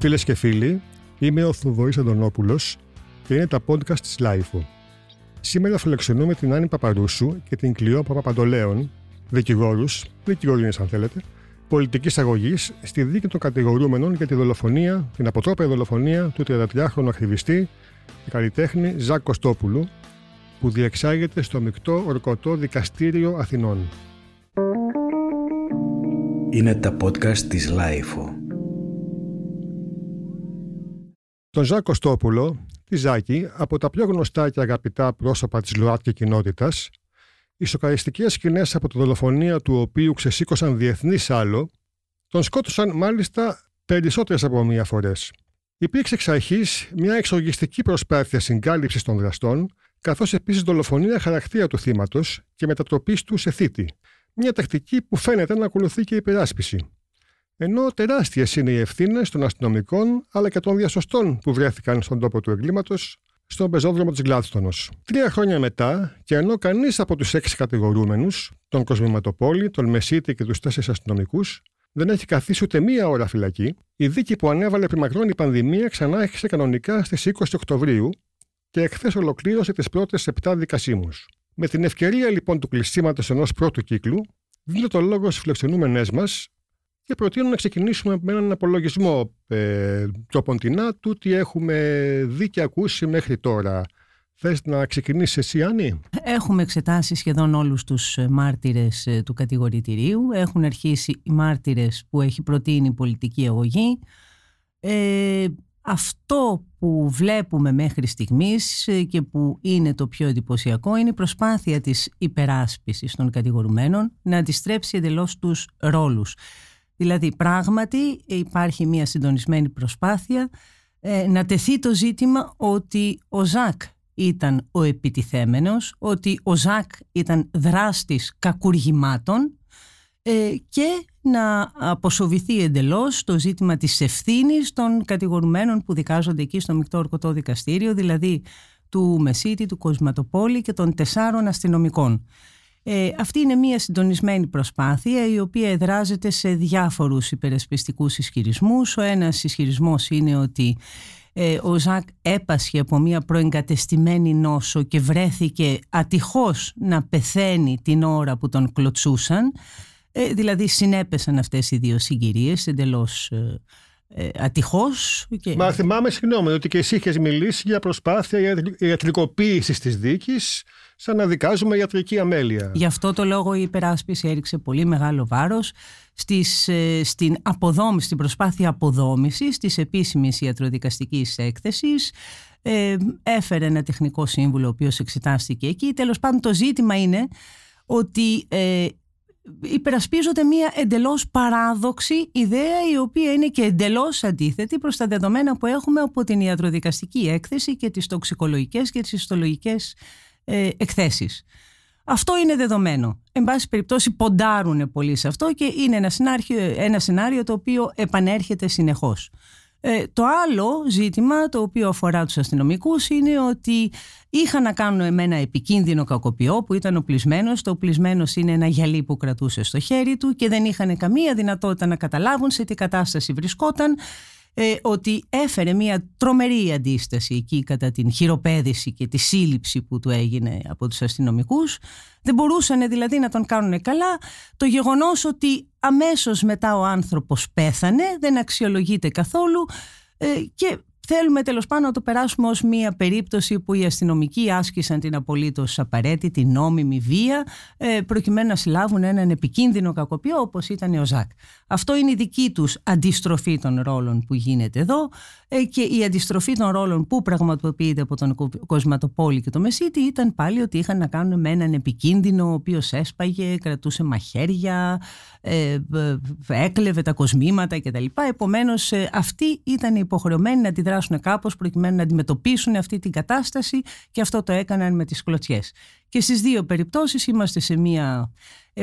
Φίλες και φίλοι, είμαι ο Θοδωρής Αντωνόπουλος και είναι τα podcast της ΛΑΙΦΟ. Σήμερα φιλοξενούμε την Άννη Παπαρούσου και την Κλειώ Παπαπαντελέων, δικηγόρους, δικηγορίνες αν θέλετε, πολιτικής αγωγής στη δίκη των κατηγορούμενων για τη δολοφονία, την αποτρόπαια δολοφονία του 33χρονου ακτιβιστή και καλλιτέχνη Ζακ Κωστόπουλου, που διεξάγεται στο Μεικτό Ορκωτό Δικαστήριο Αθηνών. Είναι τα podcast της ΛΑΙΦΟ. Τον Ζακ Κωστόπουλο, τη Ζάκη, από τα πιο γνωστά και αγαπητά πρόσωπα της ΛΟΑΤΚΙ κοινότητας, οι σοκαριστικές σκηνές από τη δολοφονία του οποίου ξεσήκωσαν διεθνής άλλο, τον σκότωσαν μάλιστα περισσότερες από μία φορές. Υπήρξε εξ αρχής μια εξοργιστική προσπάθεια συγκάλυψης των δραστών, καθώς επίσης δολοφονία χαρακτήρα του θύματος και μετατροπής του σε θήτη, μια τακτική που φαίνεται να ακολουθεί και η υπεράσπιση. Ενώ τεράστιες είναι οι ευθύνες των αστυνομικών αλλά και των διασωστών που βρέθηκαν στον τόπο του εγκλήματος, στον πεζόδρομο της Γκλάδστονος. 3 χρόνια μετά, και ενώ κανείς από τους 6 κατηγορούμενους, τον Κοσμηματοπόλη, τον Μεσίτη και τους 4 αστυνομικούς, δεν έχει καθίσει ούτε μία ώρα φυλακή, η δίκη που ανέβαλε επιμακρών η πανδημία ξανά άρχισε κανονικά στις 20 Οκτωβρίου και εχθές ολοκλήρωσε τις πρώτες 7 δικασίμους. Με την ευκαιρία λοιπόν του κλεισίματος ενός πρώτου κύκλου, δίνω το λόγο στους φιλοξενούμενές μας και προτείνω να ξεκινήσουμε με έναν απολογισμό πιο ποντινά του τι έχουμε δει και ακούσει μέχρι τώρα. Θες να ξεκινήσεις εσύ, Άννη? Έχουμε εξετάσει σχεδόν όλους τους μάρτυρες του κατηγορητηρίου. Έχουν αρχίσει οι μάρτυρες που έχει προτείνει η πολιτική αγωγή. Αυτό που βλέπουμε μέχρι στιγμής και που είναι το πιο εντυπωσιακό είναι η προσπάθεια της υπεράσπισης των κατηγορουμένων να αντιστρέψει εντελώς τους ρόλους. Δηλαδή πράγματι υπάρχει μια συντονισμένη προσπάθεια να τεθεί το ζήτημα ότι ο Ζακ ήταν ο επιτιθέμενος, ότι ο Ζακ ήταν δράστης κακουργημάτων και να αποσοβηθεί εντελώς το ζήτημα της ευθύνης των κατηγορουμένων που δικάζονται εκεί στο Μεικτό Ορκωτό Δικαστήριο, δηλαδή του Μεσίτη, του Κοσματοπόλη και των 4 αστυνομικών. Αυτή είναι μια συντονισμένη προσπάθεια η οποία εδράζεται σε διάφορους υπερασπιστικούς ισχυρισμούς. Ο ένας ισχυρισμός είναι ότι ο Ζακ έπασχε από μια προεγκατεστημένη νόσο και βρέθηκε ατυχώς να πεθαίνει την ώρα που τον κλωτσούσαν. Δηλαδή συνέπεσαν αυτές οι 2 συγκυρίες εντελώς ατυχώς. Και... Μα θυμάμαι, συγγνώμη, ότι και εσύ είχες μιλήσει για προσπάθεια ιατρικοποίησης της δίκης, σαν να δικάζουμε ιατρική αμέλεια. Γι' αυτό το λόγο η υπεράσπιση έριξε πολύ μεγάλο βάρος στην προσπάθεια αποδόμησης της επίσημης ιατροδικαστικής έκθεσης. Έφερε ένα τεχνικό σύμβουλο ο οποίος εξετάστηκε εκεί. Τέλος πάντων, το ζήτημα είναι ότι υπερασπίζονται μια εντελώς παράδοξη ιδέα, η οποία είναι και εντελώς αντίθετη προς τα δεδομένα που έχουμε από την ιατροδικαστική έκθεση και τις τοξικολογικές και τις ιστολογικές εκθέσεις. Αυτό είναι δεδομένο. Εν πάση περιπτώσει ποντάρουν πολύ σε αυτό και είναι ένα σενάριο το οποίο επανέρχεται συνεχώς. Το άλλο ζήτημα το οποίο αφορά τους αστυνομικούς είναι ότι είχαν να κάνουν με ένα επικίνδυνο κακοποιό που ήταν οπλισμένος. Το οπλισμένος είναι ένα γυαλί που κρατούσε στο χέρι του και δεν είχαν καμία δυνατότητα να καταλάβουν σε τι κατάσταση βρισκόταν, ότι έφερε μια τρομερή αντίσταση εκεί κατά την χειροπέδηση και τη σύλληψη που του έγινε από τους αστυνομικούς. Δεν μπορούσαν δηλαδή να τον κάνουν καλά. Το γεγονός ότι αμέσως μετά ο άνθρωπος πέθανε δεν αξιολογείται καθόλου και θέλουμε τέλος πάντων να το περάσουμε ως μια περίπτωση που οι αστυνομικοί άσκησαν την απολύτως απαραίτητη νόμιμη βία προκειμένου να συλλάβουν έναν επικίνδυνο κακοποιό όπως ήταν ο Ζακ. Αυτό είναι η δική τους αντιστροφή των ρόλων που γίνεται εδώ και η αντιστροφή των ρόλων που πραγματοποιείται από τον Κοσματοπόλη και τον Μεσίτη ήταν πάλι ότι είχαν να κάνουν με έναν επικίνδυνο ο οποίος έσπαγε, κρατούσε μαχαίρια, έκλεβε τα κοσμήματα κτλ. Επομένως αυτοί ήταν υποχρεωμένοι να αντιδράσουν κάπως προκειμένου να αντιμετωπίσουν αυτή την κατάσταση και αυτό το έκαναν με τις κλωτσιές. Και στις 2 περιπτώσεις είμαστε σε μια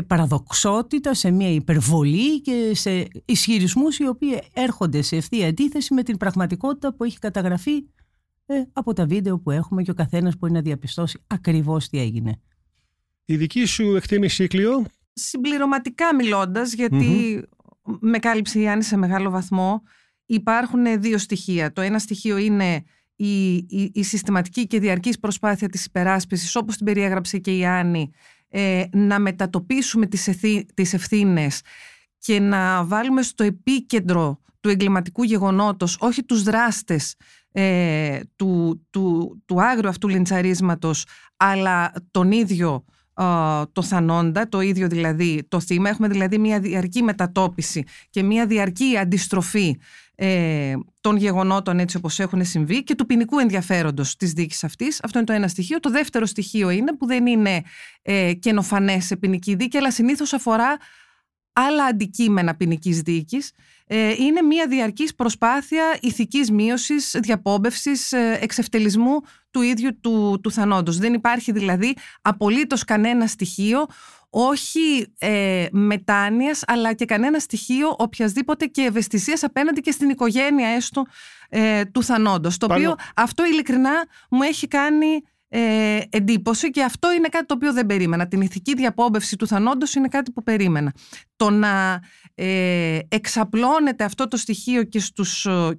παραδοξότητα, σε μια υπερβολή και σε ισχυρισμούς οι οποίοι έρχονται σε ευθεία αντίθεση με την πραγματικότητα που έχει καταγραφεί από τα βίντεο που έχουμε και ο καθένας μπορεί να διαπιστώσει ακριβώς τι έγινε. Η δική σου εκτίμηση, Κλειώ? Συμπληρωματικά μιλώντας, γιατί με κάλυψε η Άννη σε μεγάλο βαθμό, υπάρχουν δύο στοιχεία. Το ένα στοιχείο είναι η συστηματική και διαρκής προσπάθεια της υπεράσπισης, όπως την περιέγραψε και η Άννη, να μετατοπίσουμε τις ευθύνες και να βάλουμε στο επίκεντρο του εγκληματικού γεγονότος όχι τους δράστες του άγριου αυτού λιντσαρίσματος, αλλά τον ίδιο το θανόντα, το ίδιο δηλαδή το θύμα. Έχουμε δηλαδή μια διαρκή μετατόπιση και μια διαρκή αντιστροφή των γεγονότων έτσι όπως έχουν συμβεί και του ποινικού ενδιαφέροντος της δίκης αυτής. Αυτό είναι το ένα στοιχείο. Το δεύτερο στοιχείο είναι που δεν είναι καινοφανές σε ποινική δίκη, αλλά συνήθως αφορά άλλα αντικείμενα ποινικής δίκης. Είναι μια διαρκής προσπάθεια ηθικής μείωσης, διαπόμπευσης, εξευτελισμού του ίδιου του θανόντος. Δεν υπάρχει δηλαδή απολύτως κανένα στοιχείο, όχι μετάνοιας, αλλά και κανένα στοιχείο οποιασδήποτε και ευαισθησίας απέναντι και στην οικογένεια έστω του θανόντος. Το οποίο αυτό ειλικρινά μου έχει κάνει εντύπωση, και αυτό είναι κάτι το οποίο δεν περίμενα. Την ηθική διαπόμπευση του θανόντος είναι κάτι που περίμενα. Το να εξαπλώνεται αυτό το στοιχείο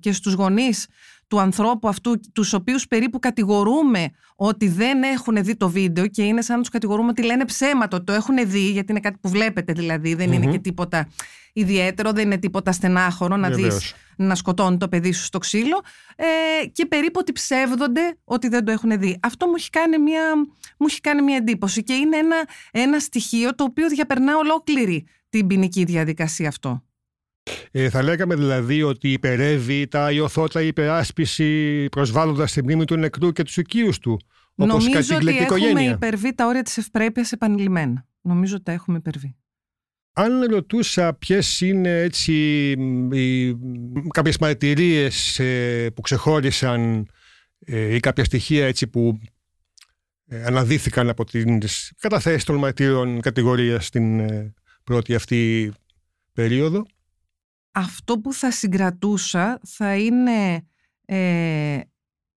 και στους γονείς του ανθρώπου αυτού, τους οποίους περίπου κατηγορούμε ότι δεν έχουν δει το βίντεο, και είναι σαν να τους κατηγορούμε ότι λένε ψέματα, το έχουν δει, γιατί είναι κάτι που βλέπετε δηλαδή, δεν είναι και τίποτα ιδιαίτερο, δεν είναι τίποτα στενάχωρο να δεις να σκοτώνει το παιδί σου στο ξύλο, και περίπου ότι ψεύδονται ότι δεν το έχουν δει. Αυτό μου έχει κάνει μια εντύπωση, και είναι ένα στοιχείο το οποίο διαπερνά ολόκληρη την ποινική διαδικασία αυτό. Θα λέγαμε δηλαδή ότι υπερεύει τα ιωθώτα η υπεράσπιση, προσβάλλοντας τη μνήμη του νεκρού και τους οικείους του, όπως κατηγορείται η οικογένεια. Νομίζω ότι έχουμε υπερβεί τα όρια της ευπρέπειας επανειλημμένα. Νομίζω ότι τα έχουμε υπερβεί. Αν ρωτούσα ποιες είναι έτσι κάποιες μαρτυρίες που ξεχώρισαν ή κάποια στοιχεία έτσι που αναδύθηκαν από τις καταθέσεις των μαρτύρων κατηγορίας στην πρώτη αυτή περίοδο, αυτό που θα συγκρατούσα θα είναι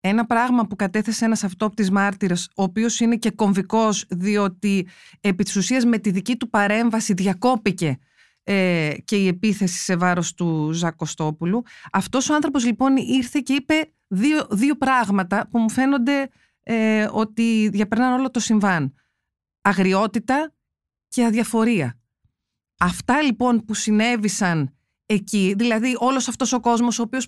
ένα πράγμα που κατέθεσε ένας αυτόπτης μάρτυρας, ο οποίος είναι και κομβικός, διότι επί της ουσίας με τη δική του παρέμβαση διακόπηκε και η επίθεση σε βάρος του Ζακ Κωστόπουλου. Αυτός ο άνθρωπος λοιπόν ήρθε και είπε δύο πράγματα που μου φαίνονται ότι διαπερνάνε όλο το συμβάν. Αγριότητα και αδιαφορία. Αυτά λοιπόν που συνέβησαν εκεί, δηλαδή όλος αυτός ο κόσμος ο οποίος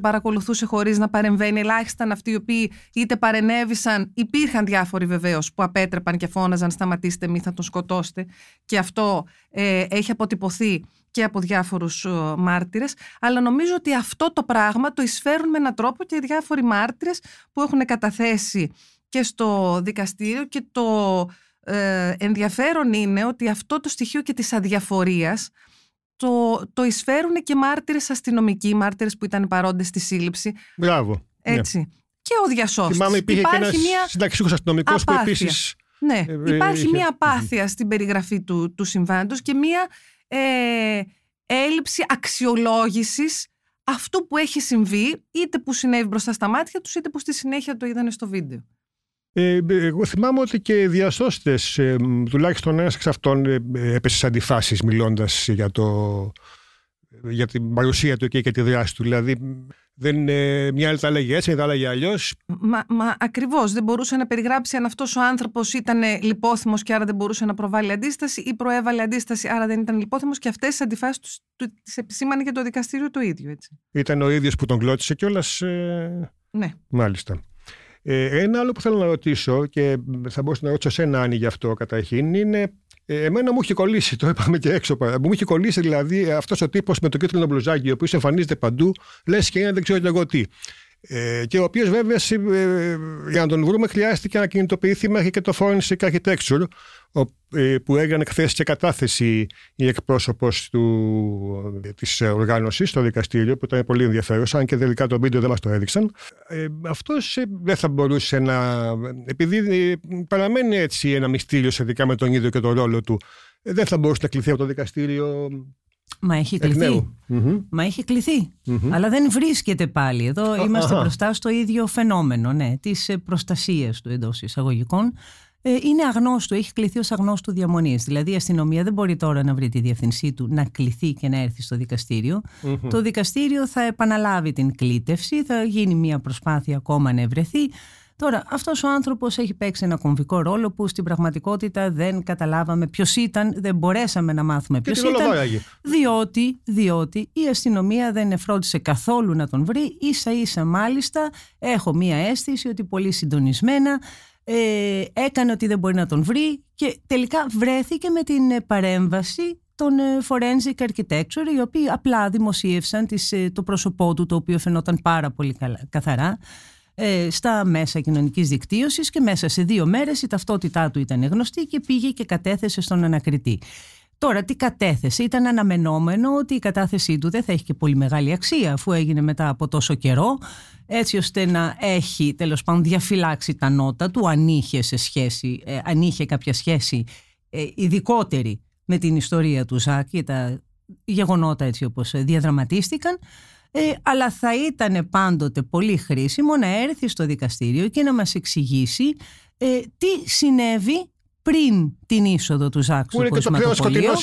παρακολουθούσε χωρίς να παρεμβαίνει, ελάχιστα αυτοί οι οποίοι είτε παρενέβησαν, υπήρχαν διάφοροι βεβαίως που απέτρεπαν και φώναζαν «σταματήστε, μη θα τον σκοτώστε», και αυτό έχει αποτυπωθεί και από διάφορους μάρτυρες, αλλά νομίζω ότι αυτό το πράγμα το εισφέρουν με έναν τρόπο και διάφοροι μάρτυρες που έχουν καταθέσει και στο δικαστήριο, και το ενδιαφέρον είναι ότι αυτό το στοιχείο και της αδιαφορίας το εισφέρουν και μάρτυρες αστυνομικοί, μάρτυρες που ήταν παρόντες στη σύλληψη. Μπράβο. Έτσι. Ναι. Και ο διασώστης. Θυμάμαι υπήρχε και ένας συνταξιούχος αστυνομικός που επίσης... Ναι, υπάρχει μια απάθεια στην περιγραφή του συμβάντος και μια έλλειψη αξιολόγησης αυτού που έχει συμβεί, είτε που συνέβη μπροστά στα μάτια τους, είτε που στη συνέχεια το είδανε στο βίντεο. Εγώ θυμάμαι ότι και οι διασώστες, τουλάχιστον ένας εξ αυτών, έπεσε σε αντιφάσεις μιλώντας για την παρουσία του και τη δράση του. Δηλαδή, μια άλλη τα λέγε έτσι, μια άλλη τα λέγε αλλιώς. Μα ακριβώς, δεν μπορούσε να περιγράψει αν αυτός ο άνθρωπος ήταν λιπόθυμος και άρα δεν μπορούσε να προβάλλει αντίσταση, ή προέβαλε αντίσταση, άρα δεν ήταν λιπόθυμος, και αυτές τις αντιφάσεις τις επισήμανε και το δικαστήριο το ίδιο. Έτσι. Ήταν ο ίδιος που τον κλώτησε κιόλας. Ναι. Μάλιστα. Ένα άλλο που θέλω να ρωτήσω, και θα μπορούσα να ρωτήσω εσένα, Άννη, γι' αυτό καταρχήν, είναι εμένα μου είχε κολλήσει, το είπαμε και έξω, μου είχε κολλήσει δηλαδή αυτός ο τύπος με το κίτρινο μπλουζάκι, ο οποίος εμφανίζεται παντού, λες και ένα δεν ξέρω εγώ τι. Και ο οποίος βέβαια για να τον βρούμε χρειάστηκε να κινητοποιηθεί μέχρι και το Forensic Architecture, που έγινε χθες και κατάθεση η εκπρόσωπος της οργάνωσης στο δικαστήριο, που ήταν πολύ ενδιαφέρουσα, αν και τελικά το βίντεο δεν μας το έδειξαν. Αυτός δεν θα μπορούσε να... Επειδή παραμένει έτσι ένα μυστήριο σχετικά με τον ίδιο και τον ρόλο του, δεν θα μπορούσε να κληθεί από το δικαστήριο... Μα έχει κληθεί. Μα έχει κληθεί. Αλλά δεν βρίσκεται πάλι. Εδώ είμαστε μπροστά στο ίδιο φαινόμενο, ναι, της προστασίας του εντός εισαγωγικών, είναι αγνώστου, έχει κληθεί ως αγνώστου διαμονής. Δηλαδή η αστυνομία δεν μπορεί τώρα να βρει τη διευθυνσή του, να κληθεί και να έρθει στο δικαστήριο. Mm-hmm. Το δικαστήριο θα επαναλάβει την κλήτευση, θα γίνει μια προσπάθεια ακόμα να ευρεθεί. Τώρα, αυτός ο άνθρωπος έχει παίξει ένα κομβικό ρόλο που στην πραγματικότητα δεν καταλάβαμε ποιος ήταν, δεν μπορέσαμε να μάθουμε ποιος ήταν, διότι η αστυνομία δεν εφρόντισε καθόλου να τον βρει, ίσα ίσα μάλιστα έχω μία αίσθηση ότι πολύ συντονισμένα έκανε ότι δεν μπορεί να τον βρει και τελικά βρέθηκε με την παρέμβαση των Forensic Architecture, οι οποίοι απλά δημοσίευσαν το πρόσωπό του, το οποίο φαινόταν πάρα πολύ καθαρά, στα μέσα κοινωνικής δικτύωσης, και μέσα σε 2 μέρες η ταυτότητά του ήταν γνωστή και πήγε και κατέθεσε στον ανακριτή. Τώρα, τι κατέθεσε? Ήταν αναμενόμενο ότι η κατάθεσή του δεν θα έχει και πολύ μεγάλη αξία, αφού έγινε μετά από τόσο καιρό, έτσι ώστε να έχει τέλος πάντων διαφυλάξει τα νότα του, αν είχε κάποια σχέση ειδικότερη με την ιστορία του Ζακ και τα γεγονότα έτσι όπως διαδραματίστηκαν. Αλλά θα ήταν πάντοτε πολύ χρήσιμο να έρθει στο δικαστήριο και να μας εξηγήσει τι συνέβη πριν την είσοδο του Ζακ στο κοσματοπωλείο,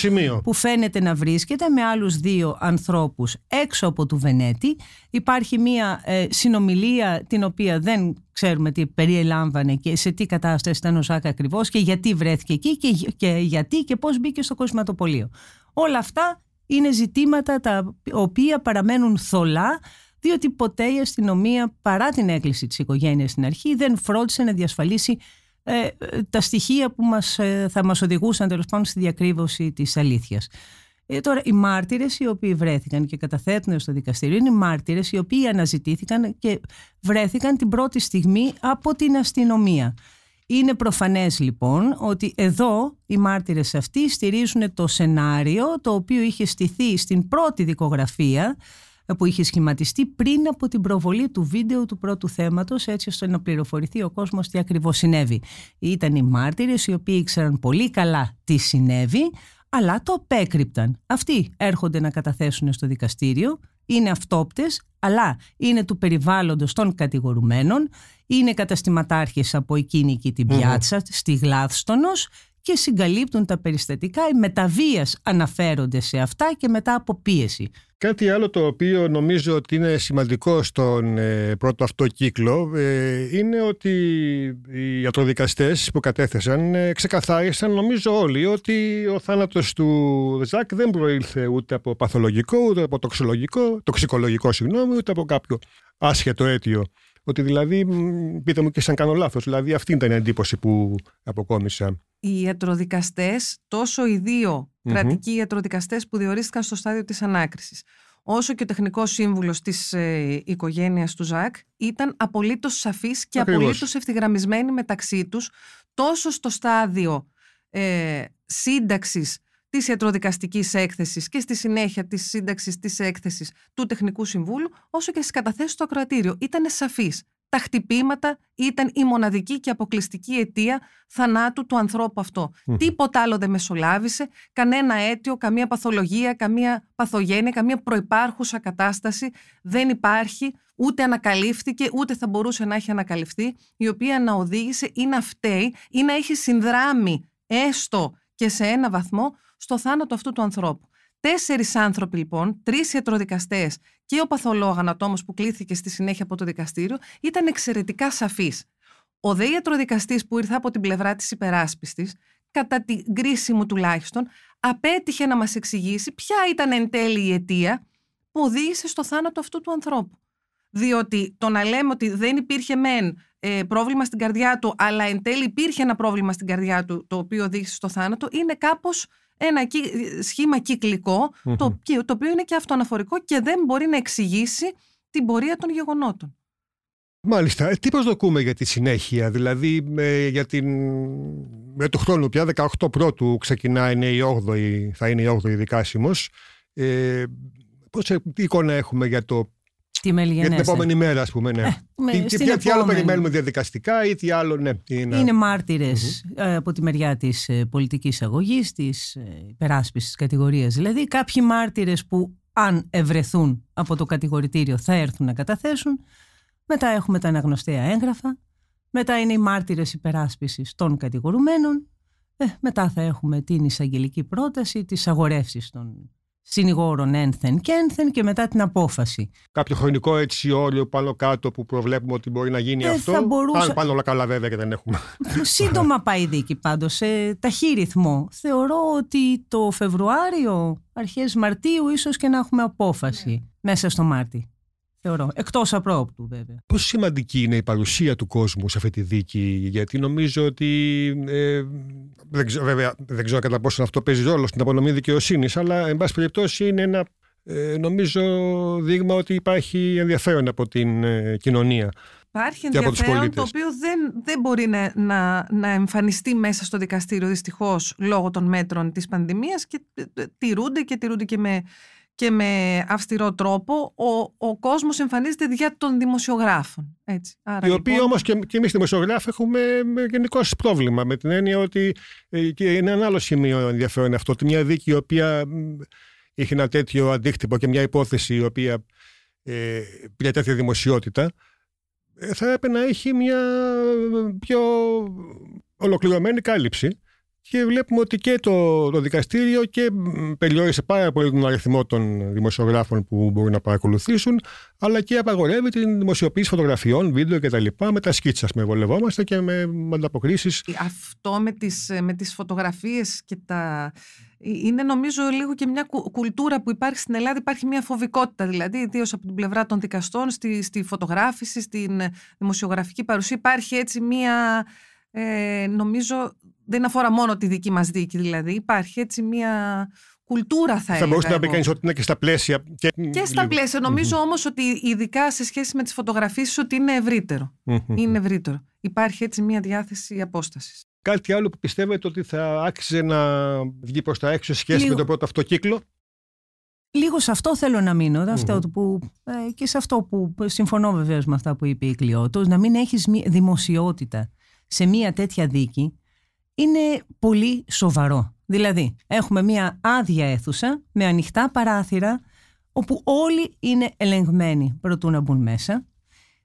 που φαίνεται να βρίσκεται με άλλους 2 ανθρώπους έξω από του Βενέτη. Υπάρχει μία συνομιλία την οποία δεν ξέρουμε τι περιέλαμβανε και σε τι κατάσταση ήταν ο Ζακ ακριβώς και γιατί βρέθηκε εκεί και γιατί και πώς μπήκε στο κοσματοπωλείο. Όλα αυτά είναι ζητήματα τα οποία παραμένουν θολά, διότι ποτέ η αστυνομία, παρά την έκκληση της οικογένειας στην αρχή, δεν φρόντισε να διασφαλίσει τα στοιχεία που θα μας οδηγούσαν τέλος πάντων στη διακρύβωση της αλήθειας. Τώρα, οι μάρτυρες οι οποίοι βρέθηκαν και καταθέτουν στο δικαστήριο είναι οι μάρτυρες οι οποίοι αναζητήθηκαν και βρέθηκαν την πρώτη στιγμή από την αστυνομία. Είναι προφανές λοιπόν ότι εδώ οι μάρτυρες αυτοί στηρίζουν το σενάριο το οποίο είχε στηθεί στην πρώτη δικογραφία που είχε σχηματιστεί πριν από την προβολή του βίντεο του πρώτου θέματος, έτσι ώστε να πληροφορηθεί ο κόσμος τι ακριβώς συνέβη. Ήταν οι μάρτυρες οι οποίοι ήξεραν πολύ καλά τι συνέβη, αλλά το απέκρυπταν. Αυτοί έρχονται να καταθέσουν στο δικαστήριο, είναι αυτόπτες, αλλά είναι του περιβάλλοντος των κατηγορουμένων, είναι καταστηματάρχες από εκείνη και την πιάτσα, στη Γλάδστονος, και συγκαλύπτουν τα περιστατικά, οι μεταβίας αναφέρονται σε αυτά και μετά από πίεση. Κάτι άλλο το οποίο νομίζω ότι είναι σημαντικό στον πρώτο αυτό κύκλο είναι ότι οι ιατροδικαστές που κατέθεσαν ξεκαθάρισαν, νομίζω όλοι, ότι ο θάνατος του Ζακ δεν προήλθε ούτε από παθολογικό, ούτε από τοξικολογικό, ούτε από κάποιο άσχετο αίτιο. Ότι δηλαδή, πείτε μου και σαν κάνω λάθος, δηλαδή αυτή ήταν η εντύπωση που αποκόμισα. Οι ιατροδικαστές, τόσο οι 2 κρατικοί ιατροδικαστές που διορίστηκαν στο στάδιο της ανάκρισης, όσο και ο τεχνικός σύμβουλος της οικογένειας του Ζακ, ήταν απολύτως σαφείς και απολύτως ευθυγραμμισμένοι μεταξύ τους, τόσο στο στάδιο σύνταξης της ιατροδικαστικής έκθεσης και στη συνέχεια της σύνταξης της έκθεσης του τεχνικού συμβούλου, όσο και στις καταθέσεις του ακροατήριου. Ήτανε σαφής. Τα χτυπήματα ήταν η μοναδική και αποκλειστική αιτία θανάτου του ανθρώπου αυτό. Τίποτα άλλο δεν μεσολάβησε, κανένα αίτιο, καμία παθολογία, καμία παθογένεια, καμία προϋπάρχουσα κατάσταση δεν υπάρχει, ούτε ανακαλύφθηκε, ούτε θα μπορούσε να έχει ανακαλυφθεί, η οποία να οδήγησε ή να φταίει ή να έχει συνδράμει έστω και σε ένα βαθμό στο θάνατο αυτού του ανθρώπου. 4 άνθρωποι λοιπόν, 3 ιατροδικαστές και ο παθολόγανατόμος που κλήθηκε στη συνέχεια από το δικαστήριο, ήταν εξαιρετικά σαφής. Ο δε ιατροδικαστής που ήρθε από την πλευρά της υπεράσπιστης, κατά την κρίση μου τουλάχιστον, απέτυχε να μας εξηγήσει ποια ήταν εν τέλει η αιτία που οδήγησε στο θάνατο αυτού του ανθρώπου. Διότι το να λέμε ότι δεν υπήρχε μεν πρόβλημα στην καρδιά του, αλλά εν τέλει υπήρχε ένα πρόβλημα στην καρδιά του το οποίο οδήγησε στο θάνατο, είναι κάπως ένα σχήμα κυκλικό, το οποίο είναι και αυτοαναφορικό και δεν μπορεί να εξηγήσει την πορεία των γεγονότων. Μάλιστα. Τι προσδοκούμε για τη συνέχεια? Δηλαδή για του χρόνου πια, 18 Πρώτου ξεκινάει, θα είναι η 8η δικάσιμος. Τι εικόνα έχουμε για το... Για την επόμενη μέρα, ας πούμε, ναι. Τι άλλο περιμένουμε διαδικαστικά ή τι άλλο, ναι. Είναι μάρτυρες από τη μεριά της πολιτικής αγωγής, της υπεράσπισης κατηγορίας. Δηλαδή, κάποιοι μάρτυρες που, αν ευρεθούν από το κατηγορητήριο, θα έρθουν να καταθέσουν. Μετά έχουμε τα αναγνωστέα έγγραφα. Μετά είναι οι μάρτυρες υπεράσπισης των κατηγορουμένων. Μετά θα έχουμε την εισαγγελική πρόταση, τις αγορεύσεις των συνηγόρων ένθεν και ένθεν και μετά την απόφαση. Κάποιο χρονικό έτσι όριο πάνω κάτω που προβλέπουμε ότι μπορεί να γίνει αυτό. Θα μπορούσα... Πάνε όλα καλά βέβαια και δεν έχουμε. Σύντομα πάει η δίκη πάντως, σε ταχύ ρυθμό. Θεωρώ ότι το Φεβρουάριο, αρχές Μαρτίου ίσως και να έχουμε απόφαση μέσα στο Μάρτι. Θεωρώ. Εκτός απρόπτου βέβαια. Πόσο σημαντική είναι η παρουσία του κόσμου σε αυτή τη δίκη, γιατί νομίζω ότι. Δεν ξέρω κατά πόσο αυτό παίζει ρόλο στην απονομή δικαιοσύνης, αλλά εν πάση περιπτώσει είναι ένα νομίζω δείγμα ότι υπάρχει ενδιαφέρον από την κοινωνία. Υπάρχει ενδιαφέρον το οποίο δεν μπορεί να εμφανιστεί μέσα στο δικαστήριο δυστυχώς λόγω των μέτρων της πανδημίας και τηρούνται και με αυστηρό τρόπο. Ο κόσμος εμφανίζεται διά των δημοσιογράφων. Έτσι. Άρα, οι οποίοι όμως και εμείς δημοσιογράφοι έχουμε γενικώς πρόβλημα με την έννοια ότι είναι ένα άλλο σημείο ενδιαφέρον αυτό, ότι μια δίκη η οποία είχε ένα τέτοιο αντίκτυπο και μια υπόθεση η οποία πήρε τέτοια δημοσιότητα θα έπρεπε να έχει μια πιο ολοκληρωμένη κάλυψη. Και βλέπουμε ότι και το δικαστήριο και περιόρισε πάρα πολύ τον αριθμό των δημοσιογράφων που μπορούν να παρακολουθήσουν, αλλά και απαγορεύει την δημοσιοποίηση φωτογραφιών, βίντεο κτλ. Με τα σκίτσα με βολευόμαστε και με ανταποκρίσεις. Αυτό με τις φωτογραφίες και τα... Είναι νομίζω λίγο και μια κουλτούρα που υπάρχει στην Ελλάδα, υπάρχει μια φοβικότητα δηλαδή, ιδίως από την πλευρά των δικαστών, στη φωτογράφηση, στην δημοσιογραφική παρουσία. Υπάρχει έτσι μια... νομίζω... Δεν αφορά μόνο τη δική μας δίκη, δηλαδή. Υπάρχει έτσι μια κουλτούρα, θα έλεγα. Θα μπορούσε να πει κανείς ότι είναι και στα πλαίσια. Και στα πλαίσια. Νομίζω όμως ότι ειδικά σε σχέση με τις φωτογραφίες, ότι είναι ευρύτερο. Είναι ευρύτερο. Υπάρχει έτσι μια διάθεση απόστασης. Κάτι άλλο που πιστεύετε ότι θα άξιζε να βγει προς τα έξω σε σχέση με το πρώτο αυτό κύκλο. Λίγο σε αυτό θέλω να μείνω. Αυτό που, και σε αυτό που συμφωνώ βεβαίως με αυτά που είπε η Κλειώ. Να μην έχεις δημοσιότητα σε μια τέτοια δίκη. Είναι πολύ σοβαρό. Δηλαδή, έχουμε μια άδεια αίθουσα με ανοιχτά παράθυρα, όπου όλοι είναι ελεγμένοι προτού να μπουν μέσα.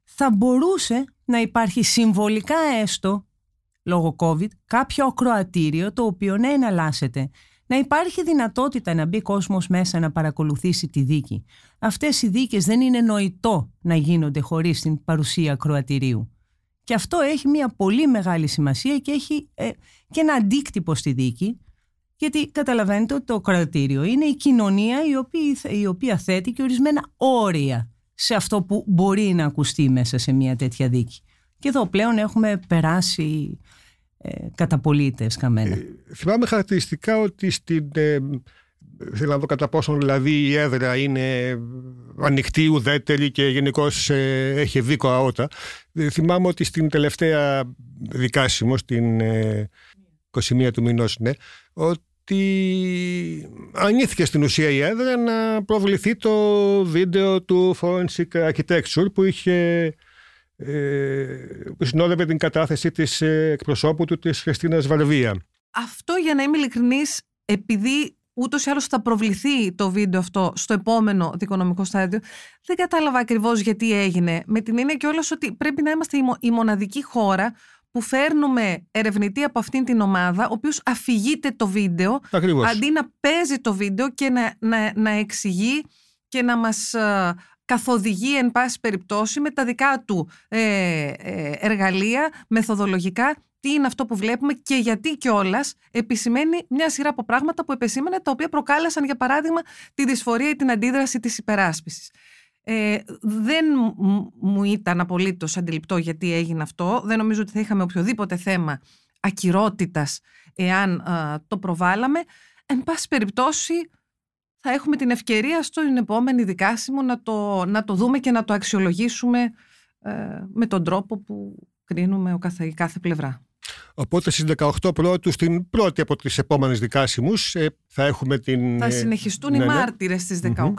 Θα μπορούσε να υπάρχει συμβολικά έστω, λόγω COVID, κάποιο ακροατήριο το οποίο να εναλλάσσεται. Να υπάρχει δυνατότητα να μπει κόσμος μέσα να παρακολουθήσει τη δίκη. Αυτές οι δίκες δεν είναι νοητό να γίνονται χωρίς την παρουσία ακροατηρίου. Και αυτό έχει μια πολύ μεγάλη σημασία και έχει και ένα αντίκτυπο στη δίκη, γιατί καταλαβαίνετε ότι το κρατήριο είναι η κοινωνία η οποία θέτει και ορισμένα όρια σε αυτό που μπορεί να ακουστεί μέσα σε μια τέτοια δίκη. Και εδώ πλέον έχουμε περάσει κατά πολίτες καμένα. Θυμάμαι χαρακτηριστικά ότι στην... Θέλω να δω κατά πόσο δηλαδή η έδρα είναι ανοιχτή, ουδέτερη και γενικώς έχει δίκο αότα. Θυμάμαι ότι στην τελευταία δικάσιμο, στην 21 του μηνός, ότι ανήθηκε στην ουσία η έδρα να προβληθεί το βίντεο του Forensic Architecture που συνόδευε την κατάθεση της εκπροσώπου του, της Χριστίνας Βαρβία. Αυτό, για να είμαι ειλικρινής, επειδή... ούτως ή άλλως θα προβληθεί το βίντεο αυτό στο επόμενο δικονομικό στάδιο. Δεν κατάλαβα ακριβώς γιατί έγινε. Με την έννοια κιόλας ότι πρέπει να είμαστε η μοναδική χώρα που φέρνουμε ερευνητή από αυτήν την ομάδα, ο οποίος αφηγείται το βίντεο, ακριβώς, αντί να παίζει το βίντεο και να εξηγεί και να μας καθοδηγεί εν πάση περιπτώσει με τα δικά του εργαλεία, μεθοδολογικά, τι είναι αυτό που βλέπουμε και γιατί κιόλας επισημαίνει μια σειρά από πράγματα που επεσήμανε, τα οποία προκάλεσαν για παράδειγμα τη δυσφορία ή την αντίδραση της υπεράσπισης. Δεν μου ήταν απολύτως αντιληπτό γιατί έγινε αυτό. Δεν νομίζω ότι θα είχαμε οποιοδήποτε θέμα ακυρότητας εάν το προβάλαμε. Εν πάση περιπτώσει θα έχουμε την ευκαιρία στον επόμενο δικάσιμο να το δούμε και να το αξιολογήσουμε με τον τρόπο που κρίνουμε κάθε πλευρά. Οπότε στις 18 Πρώτου, στην πρώτη από τις επόμενες δικάσιμους, θα έχουμε την... Θα συνεχιστούν οι μάρτυρες στις 18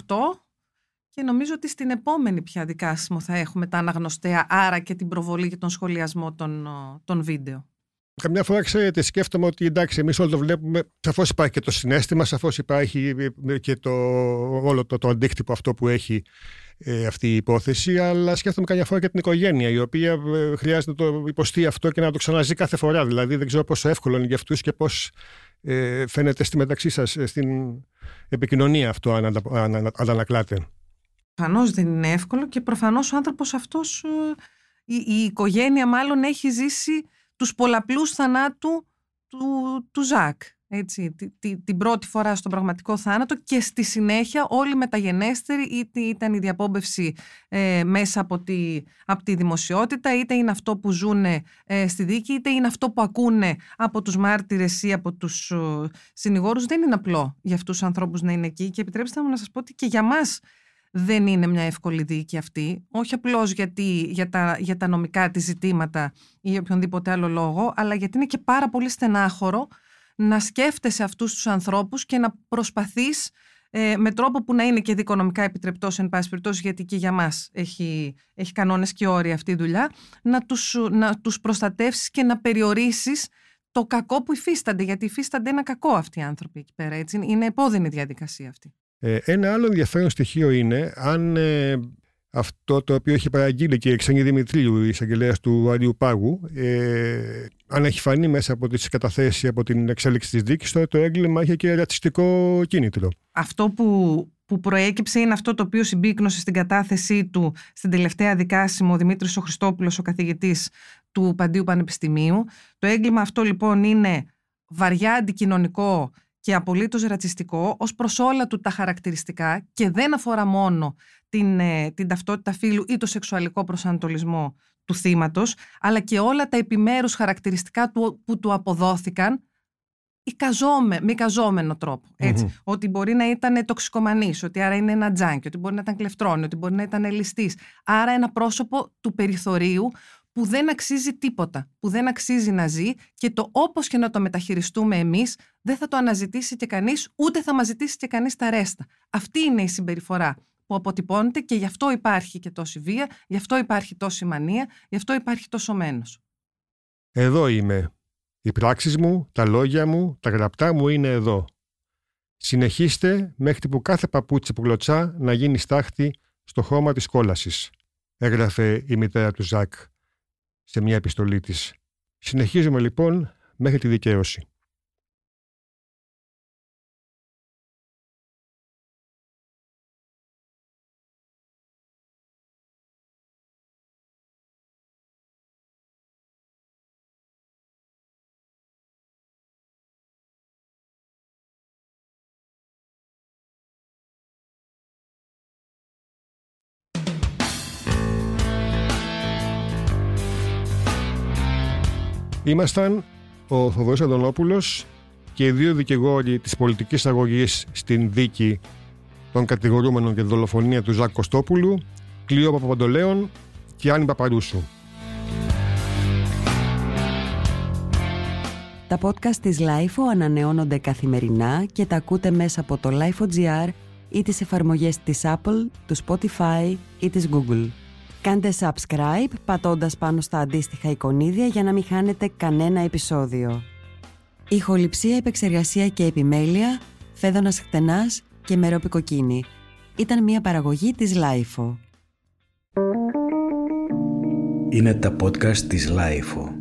και νομίζω ότι στην επόμενη πια δικάσιμο θα έχουμε τα αναγνωστέα, άρα και την προβολή και τον σχολιασμό των βίντεο. Καμιά φορά, ξέρετε, σκέφτομαι ότι εντάξει, εμείς όλο το βλέπουμε, σαφώς υπάρχει και το συναίσθημα, σαφώς υπάρχει και όλο το αντίκτυπο αυτό που έχει αυτή η υπόθεση, αλλά σκέφτομαι καμιά φορά και την οικογένεια, η οποία χρειάζεται να το υποστεί αυτό και να το ξαναζεί κάθε φορά. Δηλαδή, δεν ξέρω πόσο εύκολο είναι για αυτούς και πώς φαίνεται στη μεταξύ σας στην επικοινωνία αυτό, αν αντανακλάτε. Προφανώς δεν είναι εύκολο και προφανώς ο άνθρωπος αυτός, η οικογένεια μάλλον, έχει ζήσει τους πολλαπλούς θανάτου του Ζακ. Έτσι, την πρώτη φορά στον πραγματικό θάνατο και στη συνέχεια όλη μεταγενέστερη, είτε ήταν η διαπόμπευση μέσα από τη δημοσιότητα, είτε είναι αυτό που ζουν στη δίκη, είτε είναι αυτό που ακούνε από τους μάρτυρες ή από τους συνηγόρους. Δεν είναι απλό για αυτούς τους ανθρώπους να είναι εκεί και επιτρέψτε μου να σας πω ότι και για μας δεν είναι μια εύκολη δίκη αυτή, όχι απλώς γιατί για τα νομικά της ζητήματα ή οποιονδήποτε άλλο λόγο, αλλά γιατί είναι και πάρα πολύ στενάχωρο να σκέφτεσαι αυτούς τους ανθρώπους και να προσπαθείς με τρόπο που να είναι και δικονομικά επιτρεπτός, εν πάση περιπτώσει, γιατί και για μας έχει κανόνες και όρια αυτή η δουλειά, να τους προστατεύσεις και να περιορίσεις το κακό που υφίστανται, γιατί υφίστανται ένα κακό αυτοί οι άνθρωποι εκεί πέρα. Έτσι. Είναι επώδυνη διαδικασία αυτή. Ένα άλλο ενδιαφέρον στοιχείο είναι αν αυτό το οποίο έχει παραγγείλει και η Ξένια Δημητρίου, η εισαγγελέας του Άριου Πάγου, αν έχει φανεί μέσα από τις καταθέσεις, από την εξέλιξη της δίκης, τώρα το έγκλημα είχε και ρατσιστικό κίνητρο. Αυτό που προέκυψε είναι αυτό το οποίο συμπίκνωσε στην κατάθεσή του στην τελευταία δικάσιμο ο Δημήτρης ο Χριστόπουλος, ο καθηγητής του Παντίου Πανεπιστημίου. Το έγκλημα αυτό λοιπόν είναι βαριά αντικοινωνικό και απολύτως ρατσιστικό ως προς όλα του τα χαρακτηριστικά και δεν αφορά μόνο την ταυτότητα φύλου ή το σεξουαλικό προσανατολισμό του θύματος, αλλά και όλα τα επιμέρους χαρακτηριστικά που του αποδόθηκαν με εικαζόμενο τρόπο. Έτσι. Mm-hmm. Ότι μπορεί να ήταν τοξικομανής, ότι άρα είναι ένα τζάνκι, ότι μπορεί να ήταν κλεφτρώνη, ότι μπορεί να ήταν ληστής. Άρα ένα πρόσωπο του περιθωρίου που δεν αξίζει τίποτα, που δεν αξίζει να ζει και το όπως και να το μεταχειριστούμε εμείς δεν θα το αναζητήσει και κανείς, ούτε θα μας ζητήσει και κανείς τα ρέστα. Αυτή είναι η συμπεριφορά που αποτυπώνεται και γι' αυτό υπάρχει και τόση βία, γι' αυτό υπάρχει τόση μανία, γι' αυτό υπάρχει τόσο μένος. Εδώ είμαι. Οι πράξεις μου, τα λόγια μου, τα γραπτά μου είναι εδώ. Συνεχίστε μέχρι που κάθε παπούτσι που κλωτσά να γίνει στάχτη στο χώμα της κόλασης, έγραφε η μητέρα του Ζακ σε μια επιστολή της. Συνεχίζουμε λοιπόν μέχρι τη δικαίωση. Ήμασταν ο Θοδωρός Αντωνόπουλος και οι δύο δικηγόροι της πολιτικής αγωγής στην δίκη των κατηγορούμενων για τη δολοφονία του Ζακ Κωστόπουλου, Κλειώ Παπαπαντελέων και Άννη Παπαρούσου. Τα podcast της ΛΑΙΦΟ ανανεώνονται καθημερινά και τα ακούτε μέσα από το LAIFO.gr ή τις εφαρμογές της Apple, του Spotify ή της Google. Κάντε subscribe πατώντας πάνω στα αντίστοιχα εικονίδια για να μην χάνετε κανένα επεισόδιο. Ηχοληψία, επεξεργασία και επιμέλεια, Φέδωνας Χτενάς και Μερόπη Κοκκίνη. Ήταν μια παραγωγή της ΛΑΙΦΟ. Είναι τα podcast της ΛΑΙΦΟ.